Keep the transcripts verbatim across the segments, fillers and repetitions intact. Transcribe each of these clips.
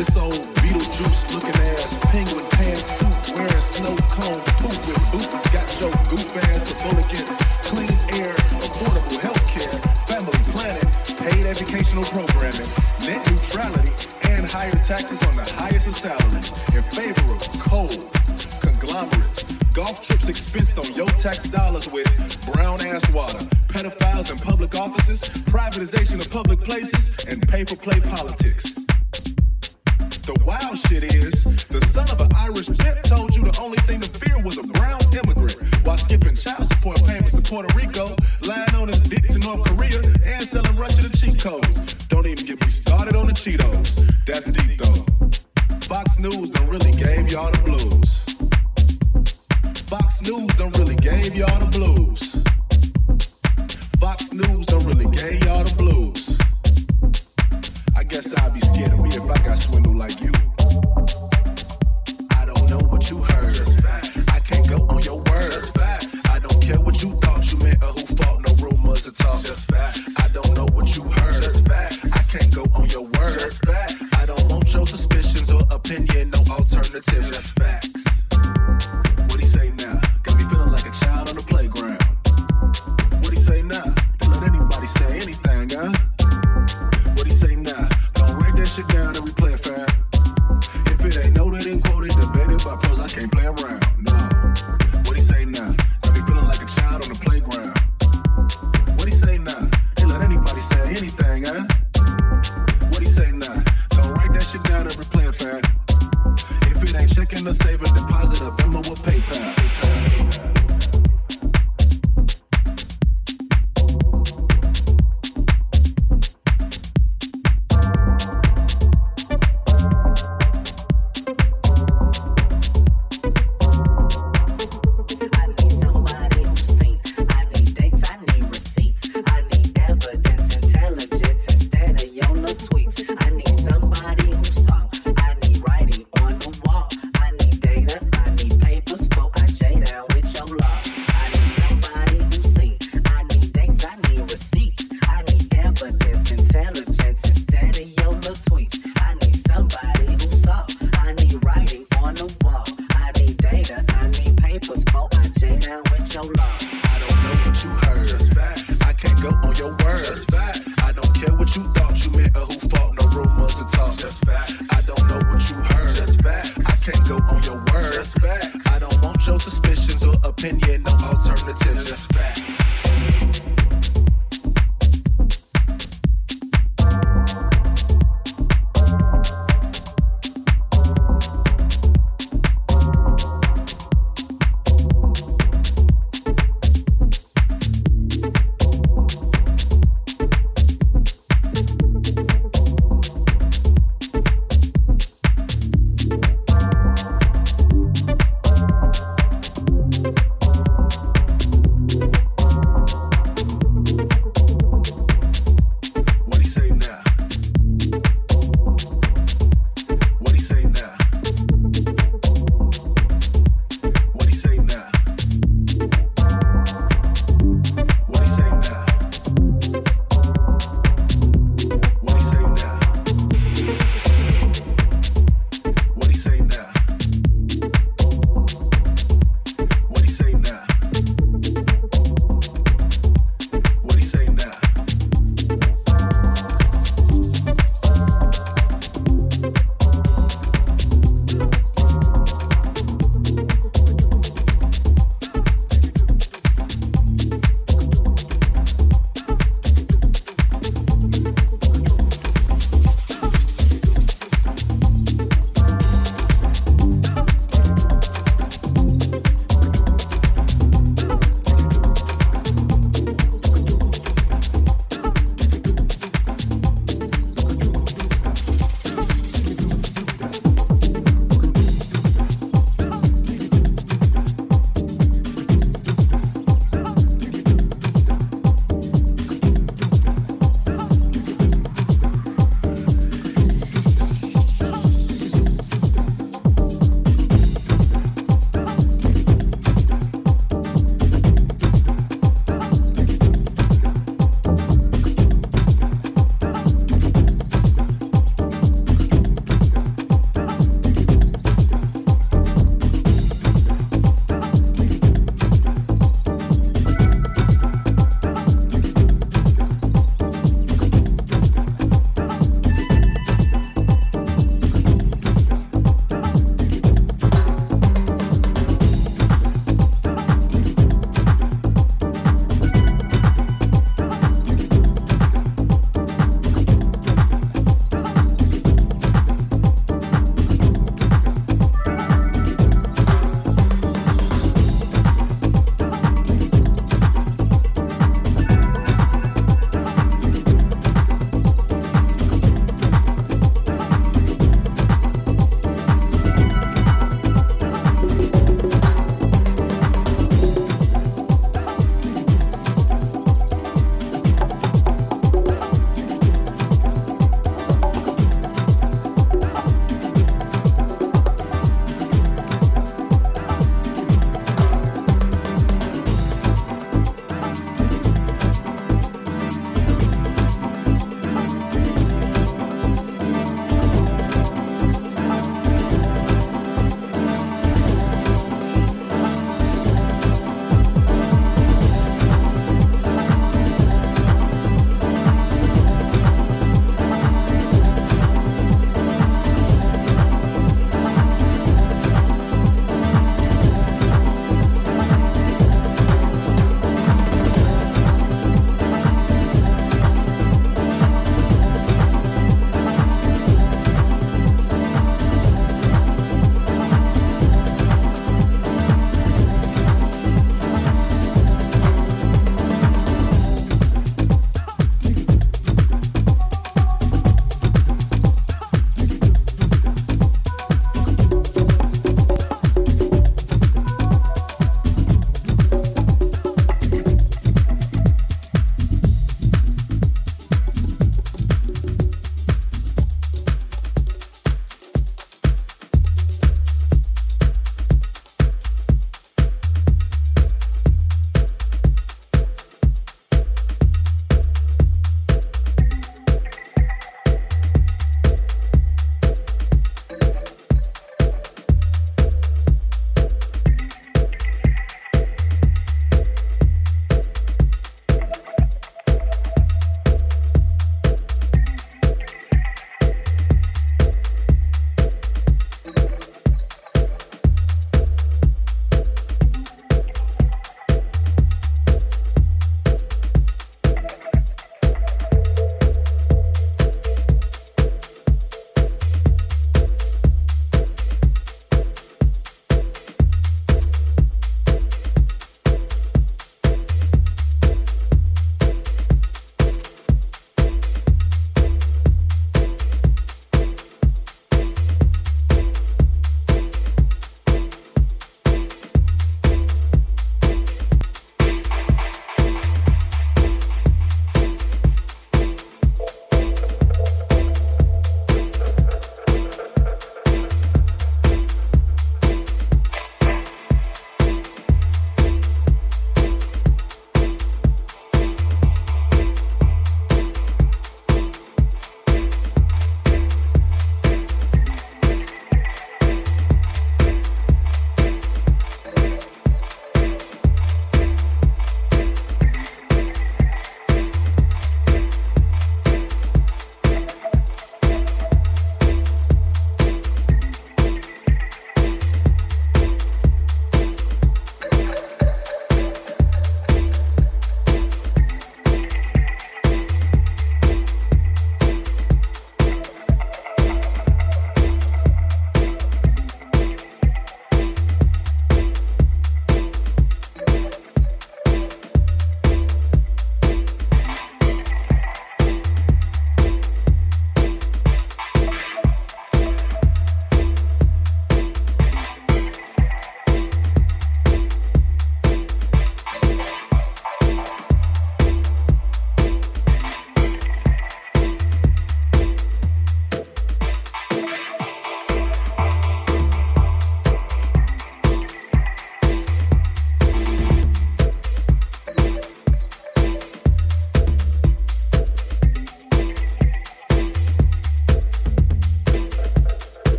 This old Beetlejuice looking ass, penguin pants suit, wearing snow cone, poop with boots, got your goof ass to pull against. Clean air, affordable healthcare, family planning, paid educational programming, net neutrality, and higher taxes on the highest of salaries, in favor of coal, conglomerates, golf trips expensed on your tax dollars with brown ass water, pedophiles in public offices, privatization of public places, and paper play politics. The wild shit is, the son of an Irish pimp told you the only thing to fear was a brown immigrant, while skipping child support payments to Puerto Rico, lying on his dick to North Korea, and selling Russia to cheat codes. Don't even get me started on the Cheetos. That's deep though. Fox News done really gave y'all the blues. Fox News done really gave y'all the blues. Fox News done really gave y'all the blues. I guess I'd be scared of me if I got swindled like you. I don't know what you heard. I can't go on your words. I don't care what you thought you meant or who fought, no rumors or talk. I don't know what you heard. I can't go on your words. I don't want your suspicions or opinion, no alternative. Just facts.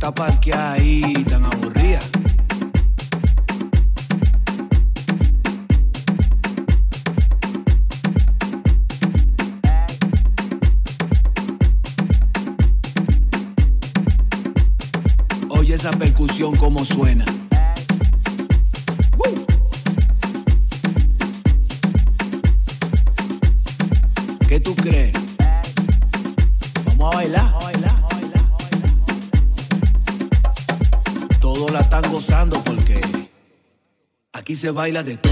está parqueada ahí tan aburrida? Oye esa percusión como suena. ¿Qué tú crees? Vamos a bailar. Todos la están gozando porque aquí se baila de todo.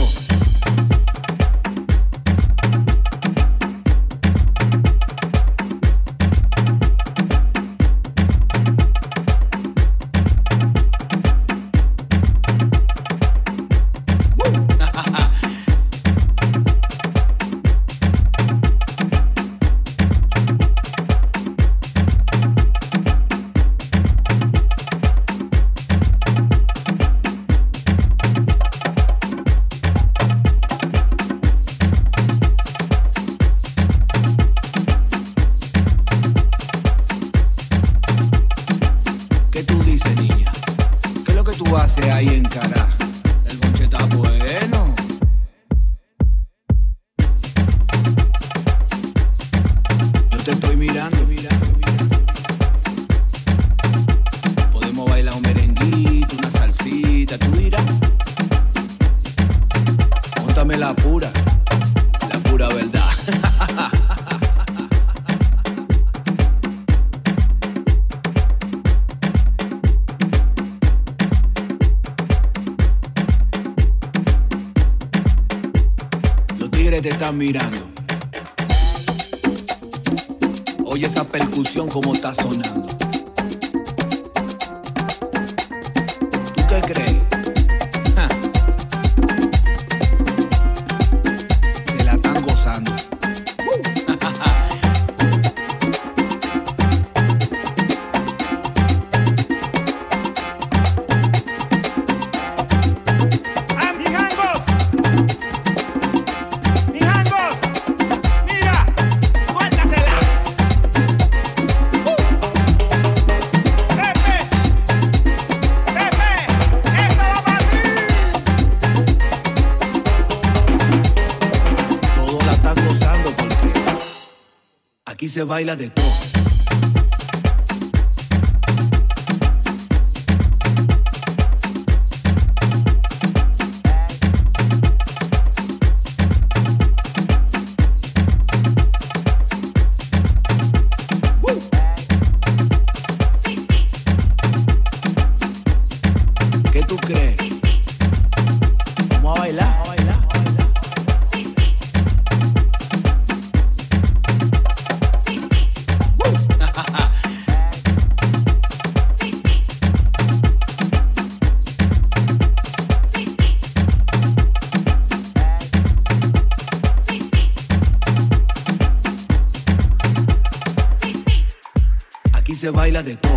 Te están mirando. Oye esa percusión como está sonando. ¿Tú qué crees? Ja. Se la están gozando. Uh. Se baila de todo. ¿Qué tú crees? Vamos a bailar. Se baila de todo.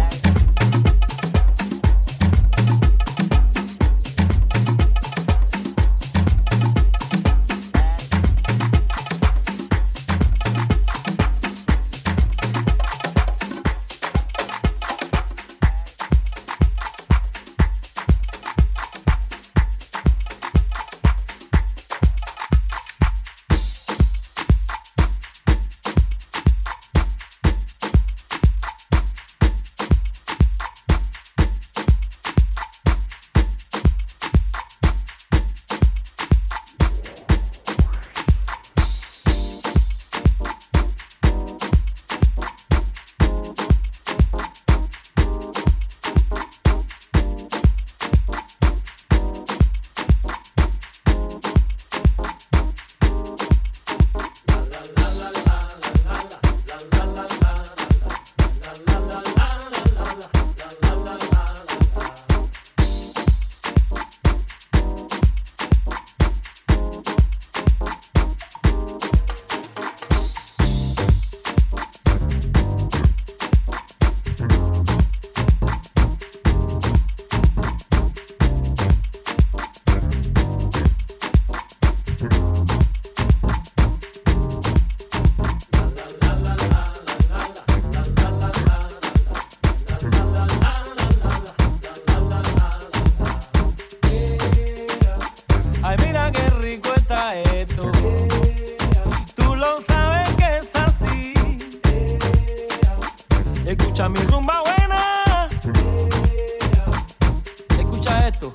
perfecto.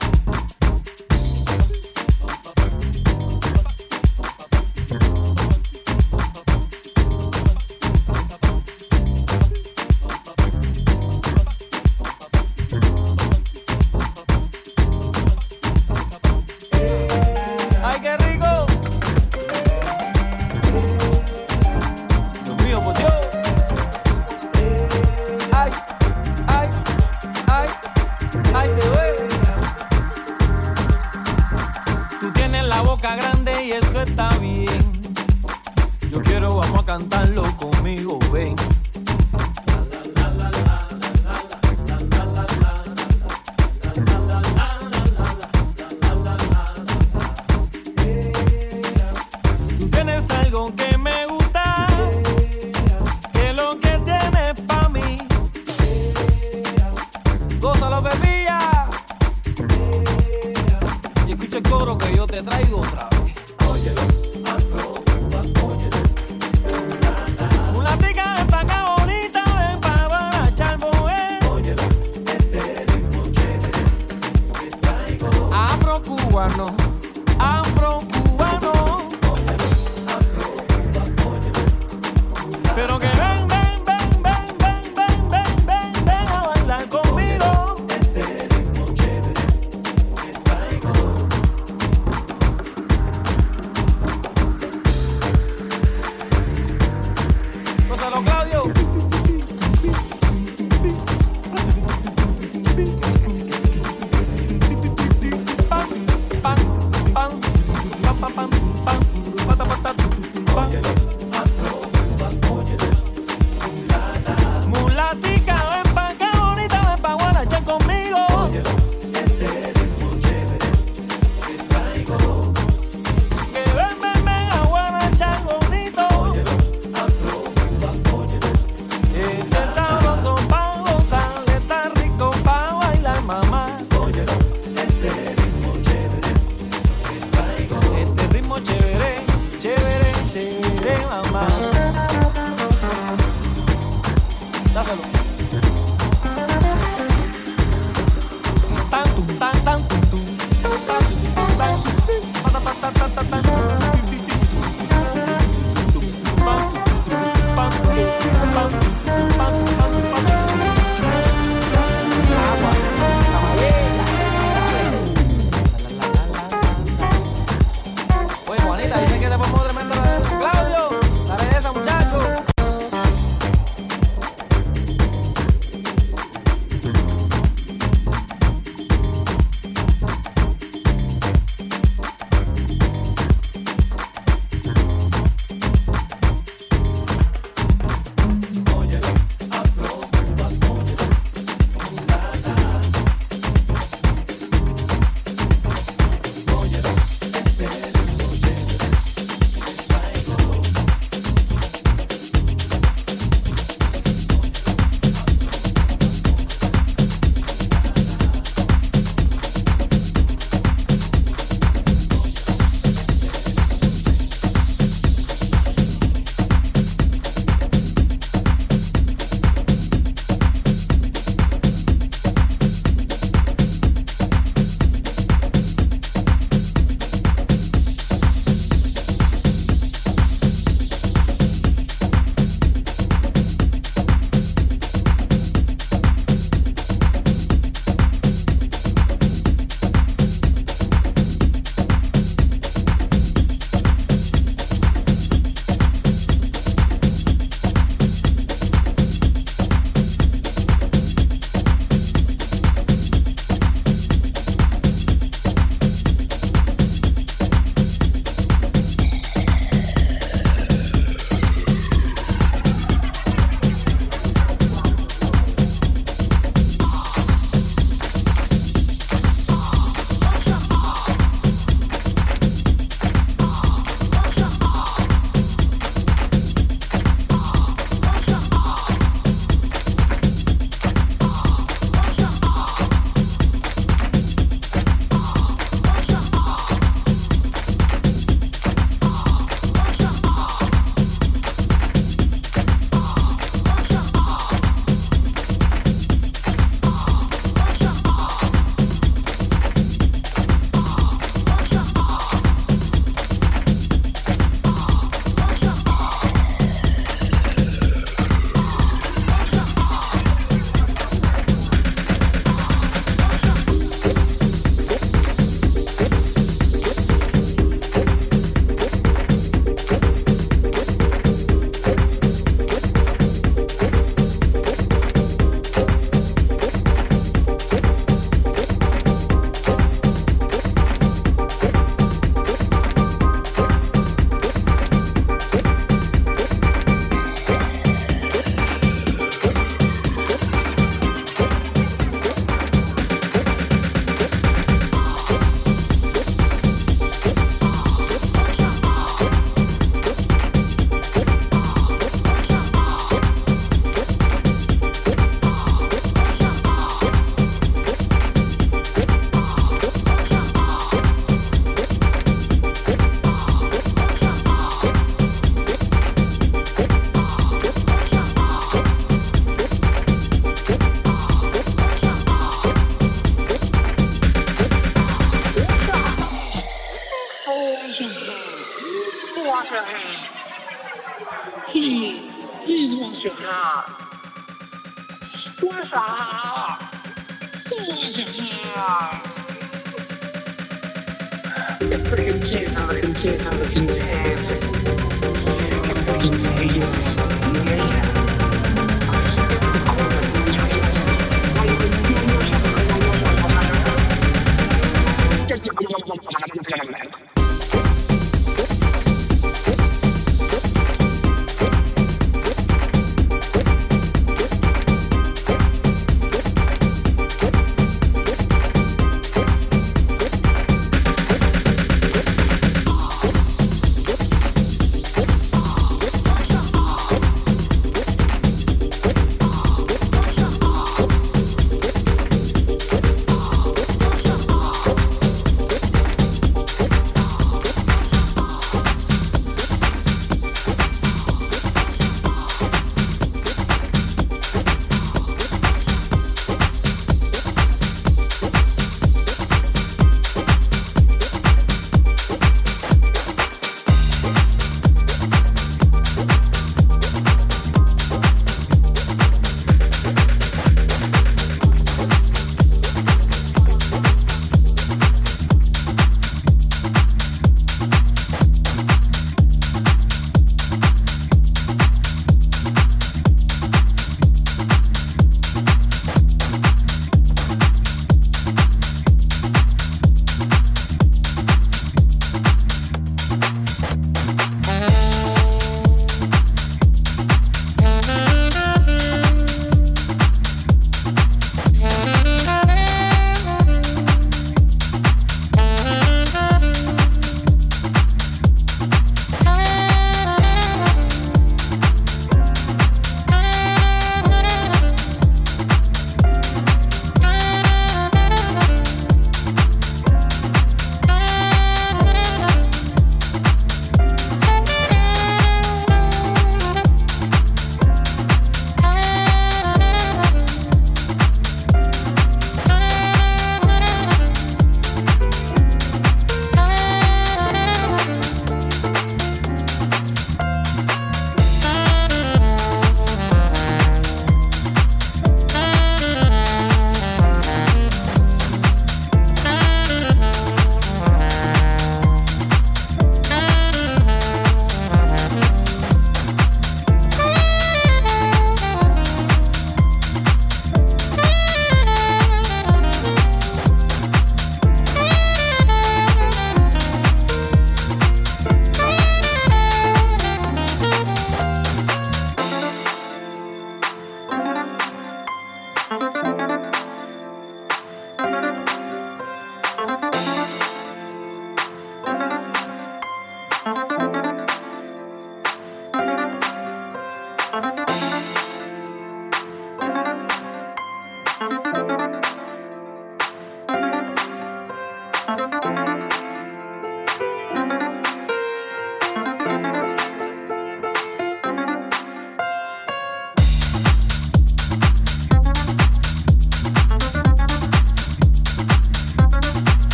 Abraham. He, he was your heart. Where's your heart? So was your heart. You're freaking kids, I'm looking kids, I'm looking kids. You're freaking kids.